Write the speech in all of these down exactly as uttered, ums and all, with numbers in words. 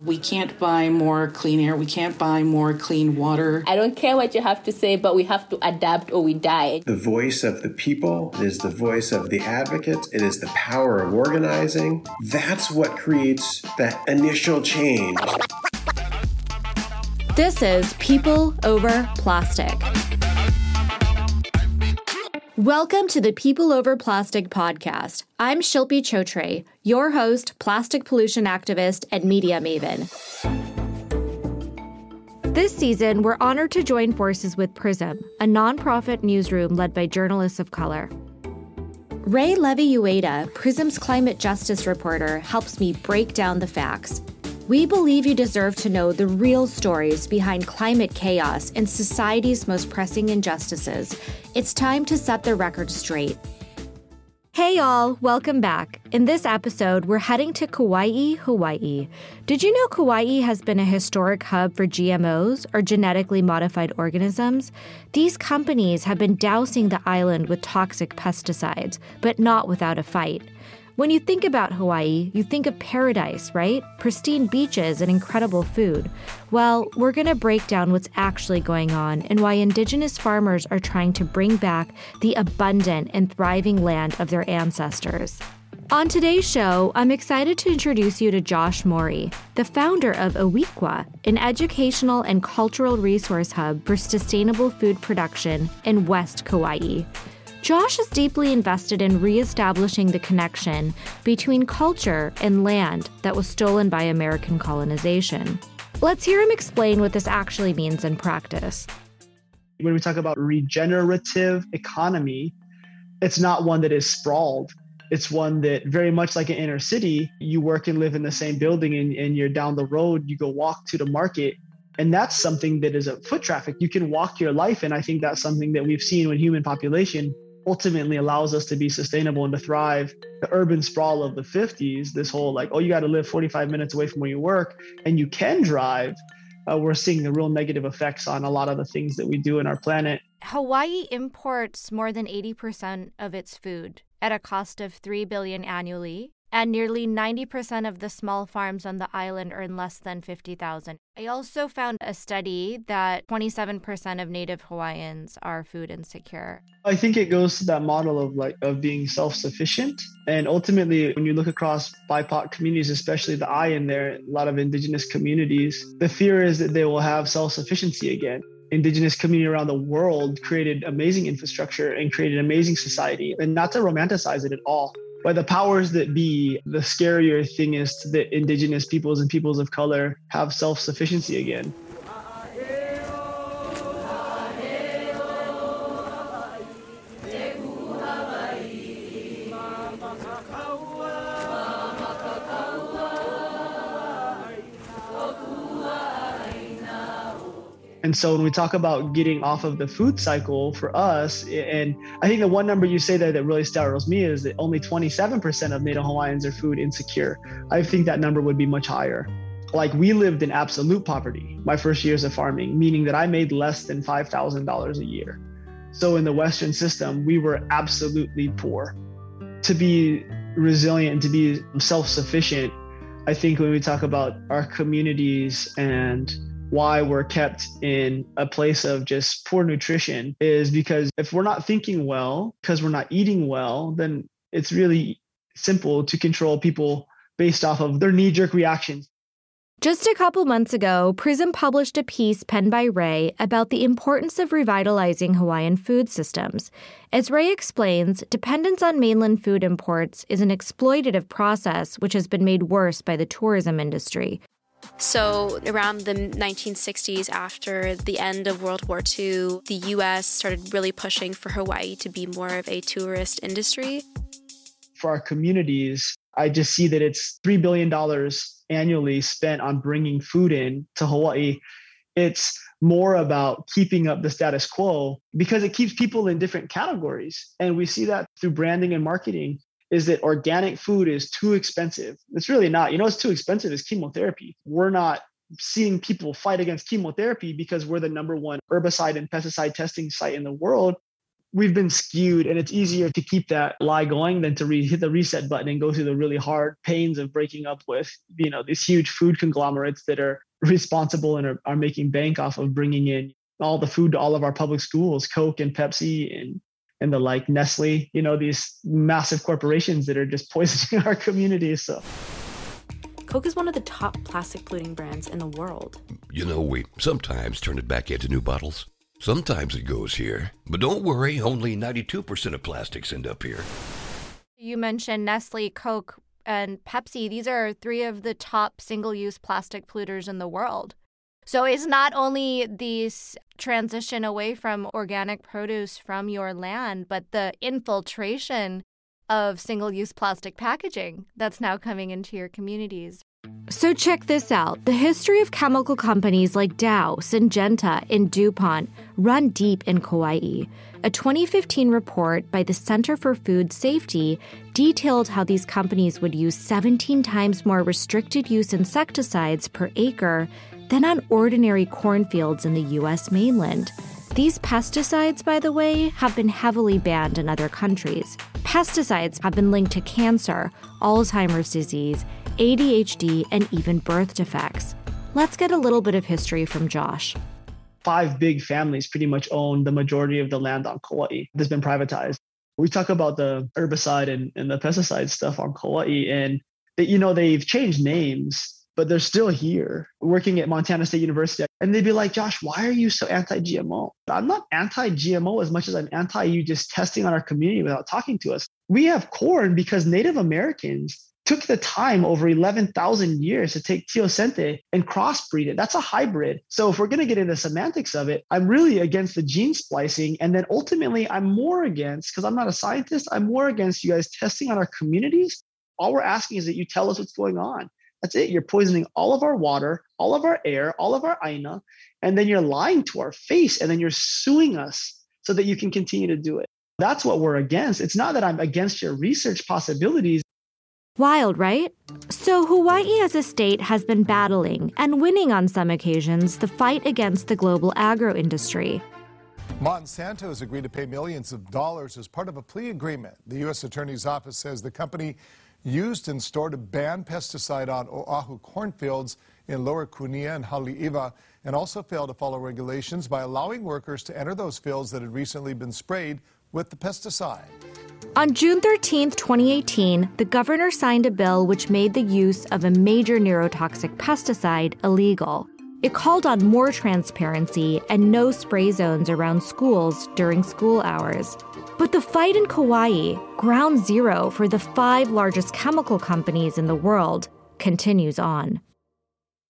We can't buy more clean air. We can't buy more clean water. I don't care what you have to say, but we have to adapt or we die. The voice of the people is the voice of the advocates. It is the power of organizing. That's what creates that initial change. This is People Over Plastic. Welcome to the People Over Plastic podcast. I'm Shilpi Chhotray, your host, plastic pollution activist, and media maven. This season, we're honored to join forces with PRISM, a nonprofit newsroom led by journalists of color. Ray Levy Uyeda, PRISM's climate justice reporter, helps me break down the facts. We believe you deserve to know the real stories behind climate chaos and society's most pressing injustices. It's time to set the record straight. Hey, y'all. Welcome back. In this episode, we're heading to Kauai, Hawaii. Did you know Kauai has been a historic hub for G M Os, or genetically modified organisms? These companies have been dousing the island with toxic pesticides, but not without a fight. When you think about Hawaii, you think of paradise, right? Pristine beaches and incredible food. Well, we're going to break down what's actually going on and why indigenous farmers are trying to bring back the abundant and thriving land of their ancestors. On today's show, I'm excited to introduce you to Josh Mori, the founder of Iwikua, an educational and cultural resource hub for sustainable food production in West Kauai. Josh is deeply invested in reestablishing the connection between culture and land that was stolen by American colonization. Let's hear him explain what this actually means in practice. When we talk about regenerative economy, it's not one that is sprawled. It's one that, very much like an inner city, you work and live in the same building and, and you're down the road, you go walk to the market. And that's something that is a foot traffic. You can walk your life. And I think that's something that we've seen with human population. Ultimately allows us to be sustainable and to thrive. The urban sprawl of the fifties, this whole like, oh, you got to live forty-five minutes away from where you work and you can drive. Uh, we're seeing the real negative effects on a lot of the things that we do in our planet. Hawaii imports more than eighty percent of its food at a cost of three billion dollars annually. And nearly ninety percent of the small farms on the island earn less than fifty thousand dollars. I also found a study that twenty-seven percent of Native Hawaiians are food insecure. I think it goes to that model of like of being self-sufficient. And ultimately, when you look across B I P O C communities, especially the I in there, a lot of indigenous communities, the fear is that they will have self-sufficiency again. Indigenous community around the world created amazing infrastructure and created amazing society. And not to romanticize it at all. By the powers that be, the scarier thing is that indigenous peoples and peoples of color have self-sufficiency again. And so when we talk about getting off of the food cycle for us, and I think the one number you say there that really startles me is that only twenty-seven percent of Native Hawaiians are food insecure. I think that number would be much higher. Like, we lived in absolute poverty my first years of farming, meaning that I made less than five thousand dollars a year. So in the Western system, we were absolutely poor. To be resilient, to be self-sufficient, I think when we talk about our communities and why we're kept in a place of just poor nutrition is because if we're not thinking well, because we're not eating well, then it's really simple to control people based off of their knee-jerk reactions. Just a couple months ago, PRISM published a piece penned by Ray about the importance of revitalizing Hawaiian food systems. As Ray explains, dependence on mainland food imports is an exploitative process which has been made worse by the tourism industry. So around the nineteen sixties, after the end of World War Two, the U S started really pushing for Hawaii to be more of a tourist industry. For our communities, I just see that it's three billion dollars annually spent on bringing food in to Hawaii. It's more about keeping up the status quo because it keeps people in different categories. And we see that through branding and marketing. Is that organic food is too expensive. It's really not. You know, it's too expensive is chemotherapy. We're not seeing people fight against chemotherapy because we're the number one herbicide and pesticide testing site in the world. we've been skewed, and it's easier to keep that lie going than to re- hit the reset button and go through the really hard pains of breaking up with, you know, these huge food conglomerates that are responsible and are, are making bank off of bringing in all the food to all of our public schools, Coke and Pepsi and and the like, Nestle, you know, these massive corporations that are just poisoning our communities. So Coke is one of the top plastic polluting brands in the world. You know, we sometimes turn it back into new bottles. Sometimes it goes here, but don't worry, only ninety-two percent of plastics end up here. You mentioned Nestle, Coke, and Pepsi. These are three of the top single-use plastic polluters in the world. So it's not only this transition away from organic produce from your land, but the infiltration of single-use plastic packaging that's now coming into your communities. So check this out. The history of chemical companies like Dow, Syngenta, and DuPont run deep in Kauaʻi. A twenty fifteen report by the Center for Food Safety detailed how these companies would use seventeen times more restricted-use insecticides per acre than on ordinary cornfields in the U S mainland. These pesticides, by the way, have been heavily banned in other countries. Pesticides have been linked to cancer, Alzheimer's disease, A D H D, and even birth defects. Let's get a little bit of history from Josh. Five big families pretty much own the majority of the land on Kauaʻi that's been privatized. We talk about the herbicide and, and the pesticide stuff on Kauaʻi, and they, you know, they've changed names, but they're still here working at Montana State University. And they'd be like, Josh, why are you so anti-G M O? I'm not anti-G M O as much as I'm anti you just testing on our community without talking to us. We have corn because Native Americans took the time over eleven thousand years to take teosinte and crossbreed it. That's a hybrid. So if we're going to get into semantics of it, I'm really against the gene splicing. And then ultimately, I'm more against, because I'm not a scientist, I'm more against you guys testing on our communities. All we're asking is that you tell us what's going on. That's it. You're poisoning all of our water, all of our air, all of our aina, and then you're lying to our face, and then you're suing us so that you can continue to do it. That's what we're against. It's not that I'm against your research possibilities. Wild, right? So Hawaii as a state has been battling and winning on some occasions the fight against the global agro industry. Monsanto has agreed to pay millions of dollars as part of a plea agreement. The U S Attorney's Office says the company used and stored a banned pesticide on Oahu cornfields in Lower Kunia and Haleiwa, and also failed to follow regulations by allowing workers to enter those fields that had recently been sprayed with the pesticide. On June thirteenth, twenty eighteen, the governor signed a bill which made the use of a major neurotoxic pesticide illegal. It called on more transparency and no spray zones around schools during school hours. But the fight in Kauai, ground zero for the five largest chemical companies in the world, continues on.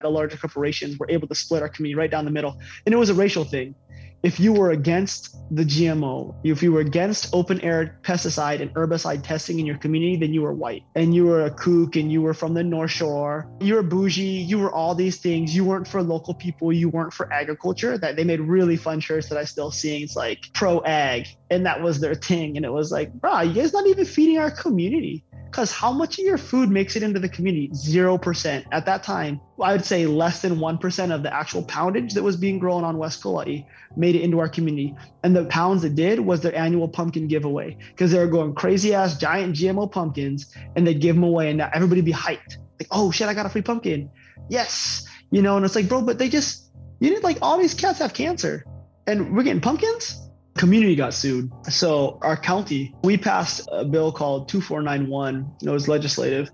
The larger corporations were able to split our community right down the middle, and it was a racial thing. If you were against the G M O, if you were against open air pesticide and herbicide testing in your community, then you were white and you were a kook and you were from the North Shore. You were bougie. You were all these things. You weren't for local people. You weren't for agriculture. That they made really fun shirts that I still see. It's like pro ag. And that was their thing. And it was like, bruh, you guys not even feeding our community. Because how much of your food makes it into the community? Zero percent. At that time, I would say less than one percent of the actual poundage that was being grown on West Kauai made it into our community. And the pounds that did was their annual pumpkin giveaway, because they were going crazy ass giant G M O pumpkins and they'd give them away and everybody be hyped. Like, oh shit, I got a free pumpkin. Yes. You know, and it's like, bro, but they just, you did like all these cats have cancer and we're getting pumpkins? Community got sued. So our county, we passed a bill called two four nine one. It was legislative.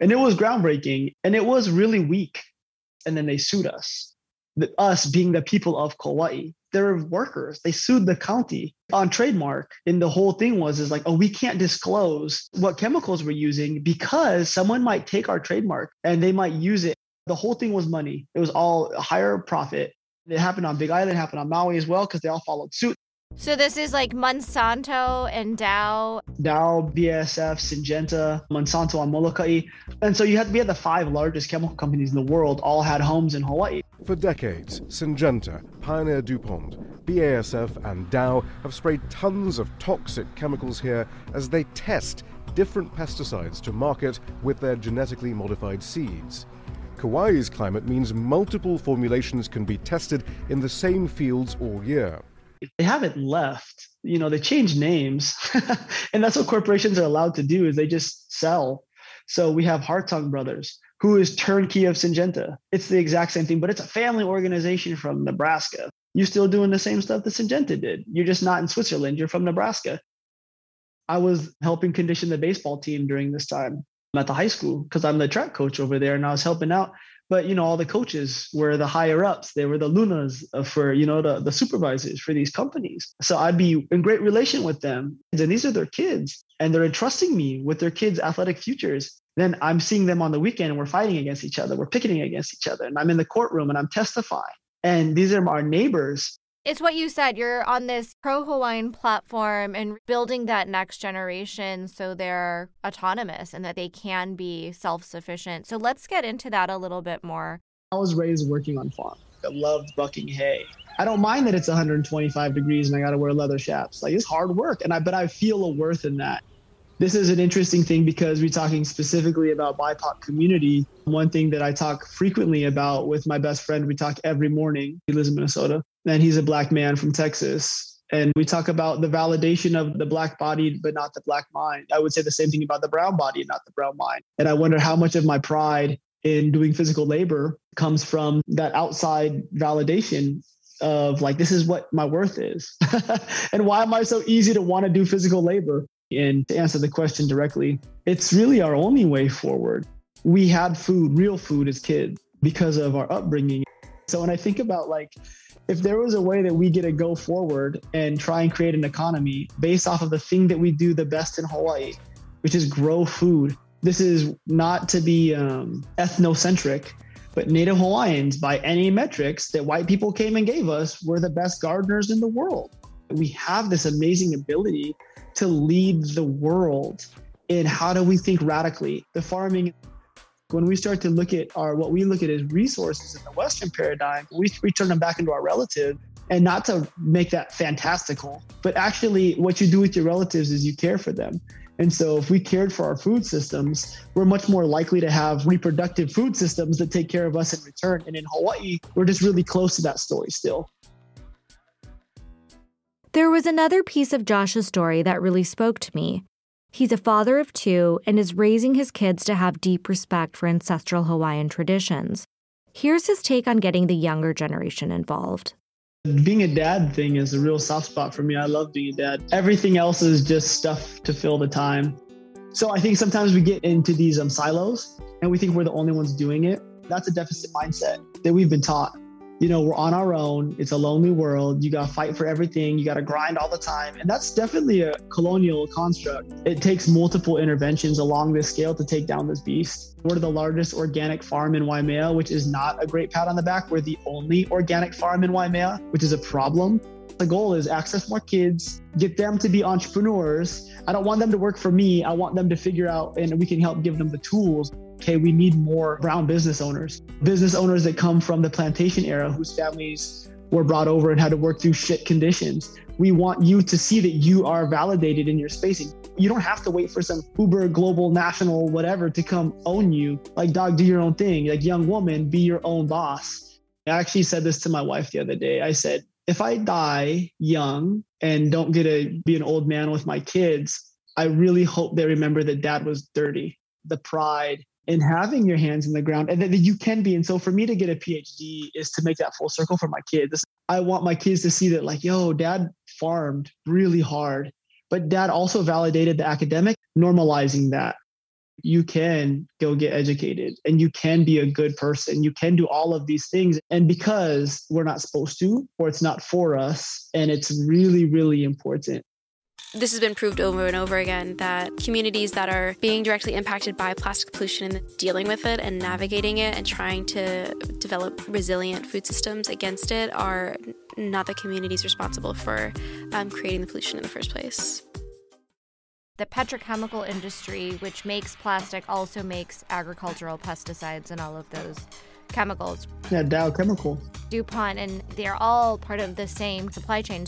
And it was groundbreaking and it was really weak. And then they sued us, the, us being the people of Kauai. They're workers. They sued the county on trademark. And the whole thing was is like, oh, we can't disclose what chemicals we're using because someone might take our trademark and they might use it. The whole thing was money. It was all higher profit. It happened on Big Island, happened on Maui as well, because they all followed suit. So this is like Monsanto and Dow. Dow, B A S F, Syngenta, Monsanto on Molokai. And so you had, we had the five largest chemical companies in the world all had homes in Hawaii. For decades, Syngenta, Pioneer DuPont, B A S F and Dow have sprayed tons of toxic chemicals here as they test different pesticides to market with their genetically modified seeds. Kauai's climate means multiple formulations can be tested in the same fields all year. They haven't left. You know, they change names. And that's what corporations are allowed to do, is they just sell. So we have Hartung Brothers, who is turnkey of Syngenta. It's the exact same thing, but it's a family organization from Nebraska. You're still doing the same stuff that Syngenta did. You're just not in Switzerland. You're from Nebraska. I was helping condition the baseball team during this time. I'm at the high school because I'm the track coach over there, and I was helping out. But, you know, all the coaches were the higher ups. They were the lunas for, you know, the, the supervisors for these companies. So I'd be in great relation with them. And these are their kids, and they're entrusting me with their kids' athletic futures. Then I'm seeing them on the weekend, and we're fighting against each other. We're picketing against each other. And I'm in the courtroom, and I'm testifying. And these are our neighbors. It's what you said. You're on this pro-Hawaiian platform and building that next generation so they're autonomous and that they can be self-sufficient. So let's get into that a little bit more. I was raised working on farm. I loved bucking hay. I don't mind that it's one hundred twenty-five degrees and I got to wear leather chaps. Like, it's hard work, and I but I feel a worth in that. This is an interesting thing because we're talking specifically about B I P O C community. One thing that I talk frequently about with my best friend, we talk every morning. He lives in Minnesota, and he's a Black man from Texas. And we talk about the validation of the Black body, but not the Black mind. I would say the same thing about the brown body, not the brown mind. And I wonder how much of my pride in doing physical labor comes from that outside validation of, like, this is what my worth is. And why am I so easy to want to do physical labor? And to answer the question directly, it's really our only way forward. We had food, real food as kids because of our upbringing. So when I think about, like, if there was a way that we get to go forward and try and create an economy based off of the thing that we do the best in Hawaii, which is grow food. This is not to be um, ethnocentric, but Native Hawaiians, by any metrics that white people came and gave us, were the best gardeners in the world. We have this amazing ability to lead the world in how do we think radically. The farming, when we start to look at our, what we look at as resources in the Western paradigm, we, we turn them back into our relative, and not to make that fantastical, but actually what you do with your relatives is you care for them. And so if we cared for our food systems, we're much more likely to have reproductive food systems that take care of us in return. And in Hawaii, we're just really close to that story still. There was another piece of Josh's story that really spoke to me. He's a father of two and is raising his kids to have deep respect for ancestral Hawaiian traditions. Here's his take on getting the younger generation involved. Being a dad thing is a real soft spot for me. I love being a dad. Everything else is just stuff to fill the time. So I think sometimes we get into these um, silos and we think we're the only ones doing it. That's a deficit mindset that we've been taught. You know, we're on our own. It's a lonely world. You got to fight for everything. You got to grind all the time. And that's definitely a colonial construct. It takes multiple interventions along this scale to take down this beast. We're the largest organic farm in Waimea, which is not a great pat on the back. We're the only organic farm in Waimea, which is a problem. The goal is access more kids, get them to be entrepreneurs. I don't want them to work for me. I want them to figure out, and we can help give them the tools. Okay, we need more brown business owners, business owners that come from the plantation era, whose families were brought over and had to work through shit conditions. We want you to see that you are validated in your spacing. You don't have to wait for some uber global national whatever to come own you. Like, dog, do your own thing. Like, young woman, be your own boss. I actually said this to my wife the other day. I said, if I die young and don't get to be an old man with my kids, I really hope they remember that dad was dirty. The pride in having your hands in the ground, and that you can be. And so for me to get a P H D is to make that full circle for my kids. I want my kids to see that, like, yo, dad farmed really hard, but dad also validated the academic, normalizing that. You can go get educated and you can be a good person. You can do all of these things. And because we're not supposed to, or it's not for us, and it's really, really important. This has been proved over and over again that communities that are being directly impacted by plastic pollution and dealing with it and navigating it and trying to develop resilient food systems against it are not the communities responsible for um, creating the pollution in the first place. The petrochemical industry, which makes plastic, also makes agricultural pesticides and all of those chemicals. Yeah, Dow chemical. DuPont, and they're all part of the same supply chain.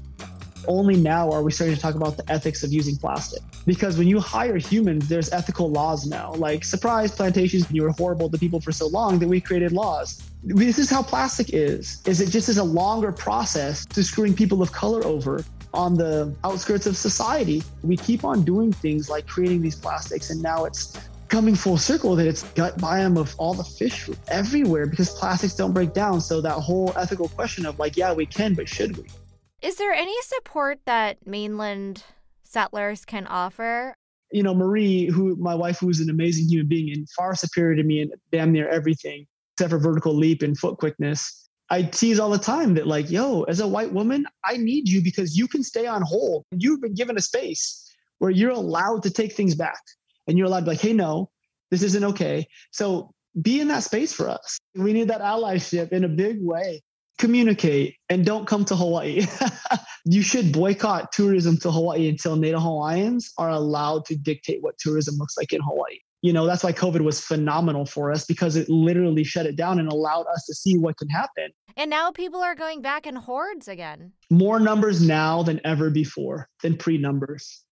Only now are we starting to talk about the ethics of using plastic. Because when you hire humans, there's ethical laws now. Like, surprise, plantations, you were horrible to people for so long that we created laws. This is how plastic is, is it just is a longer process to screwing people of color over on the outskirts of society. We keep on doing things like creating these plastics, and now it's coming full circle that it's gut biome of all the fish everywhere because plastics don't break down. So that whole ethical question of like, yeah, we can, but should we? Is there any support that mainland settlers can offer? You know, Marie, who my wife, who is an amazing human being and far superior to me in damn near everything, except for vertical leap and foot quickness, I tease all the time that like, yo, as a white woman, I need you because you can stay on hold. You've been given a space where you're allowed to take things back. And you're allowed to be like, hey, no, this isn't okay. So be in that space for us. We need that allyship in a big way. Communicate and don't come to Hawaii. You should boycott tourism to Hawaii until Native Hawaiians are allowed to dictate what tourism looks like in Hawaii. You know, that's why COVID was phenomenal for us, because it literally shut it down and allowed us to see what can happen. And now people are going back in hordes again. More numbers now than ever before, than pre-numbers.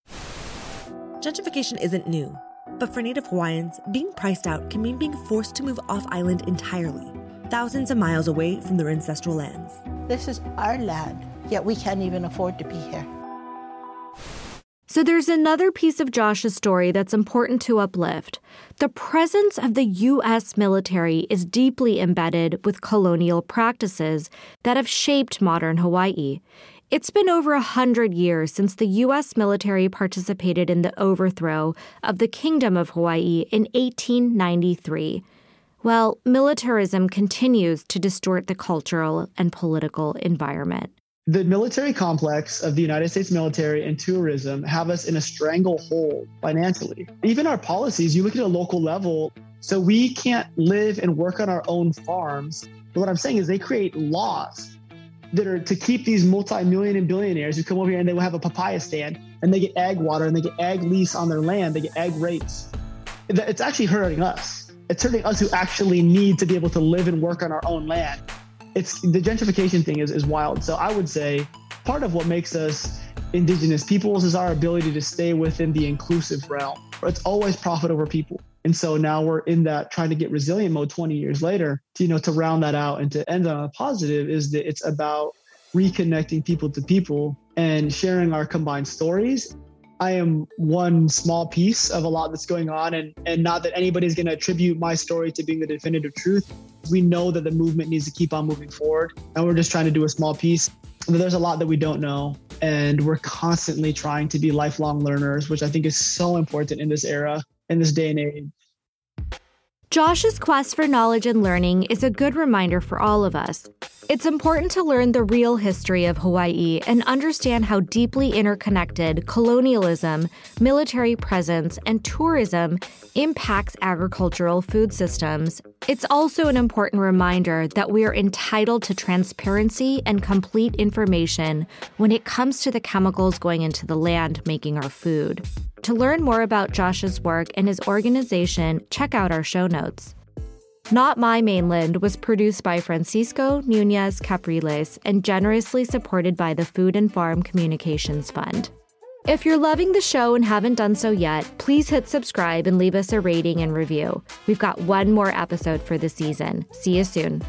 Gentrification isn't new, but for Native Hawaiians, being priced out can mean being forced to move off-island entirely, thousands of miles away from their ancestral lands. This is our land, yet we can't even afford to be here. So there's another piece of Josh's story that's important to uplift. The presence of the U S military is deeply embedded with colonial practices that have shaped modern Hawaii. It's been over a hundred years since the U S military participated in the overthrow of the Kingdom of Hawaii in eighteen ninety-three. Well, militarism continues to distort the cultural and political environment. The military complex of the United States military and tourism have us in a stranglehold financially. Even our policies, you look at a local level, so we can't live and work on our own farms. But what I'm saying is they create laws that are to keep these multi-million and billionaires who come over here and they will have a papaya stand and they get ag water and they get ag lease on their land, they get ag rates. It's actually hurting us. It's hurting us who actually need to be able to live and work on our own land. It's the gentrification thing is, is wild. So I would say part of what makes us indigenous peoples is our ability to stay within the inclusive realm. It's always profit over people. And so now we're in that trying to get resilient mode twenty years later, to, you know, to round that out and to end on a positive is that it's about reconnecting people to people and sharing our combined stories. I am one small piece of a lot that's going on, and, and not that anybody's going to attribute my story to being the definitive truth. We know that the movement needs to keep on moving forward, and we're just trying to do a small piece. But there's a lot that we don't know, and we're constantly trying to be lifelong learners, which I think is so important in this era, in this day and age. Josh's quest for knowledge and learning is a good reminder for all of us. It's important to learn the real history of Hawaii and understand how deeply interconnected colonialism, military presence, and tourism impacts agricultural food systems. It's also an important reminder that we are entitled to transparency and complete information when it comes to the chemicals going into the land making our food. To learn more about Josh's work and his organization, check out our show notes. Not My Mainland was produced by Francisco Nunez Capriles and generously supported by the Food and Farm Communications Fund. If you're loving the show and haven't done so yet, please hit subscribe and leave us a rating and review. We've got one more episode for the season. See you soon.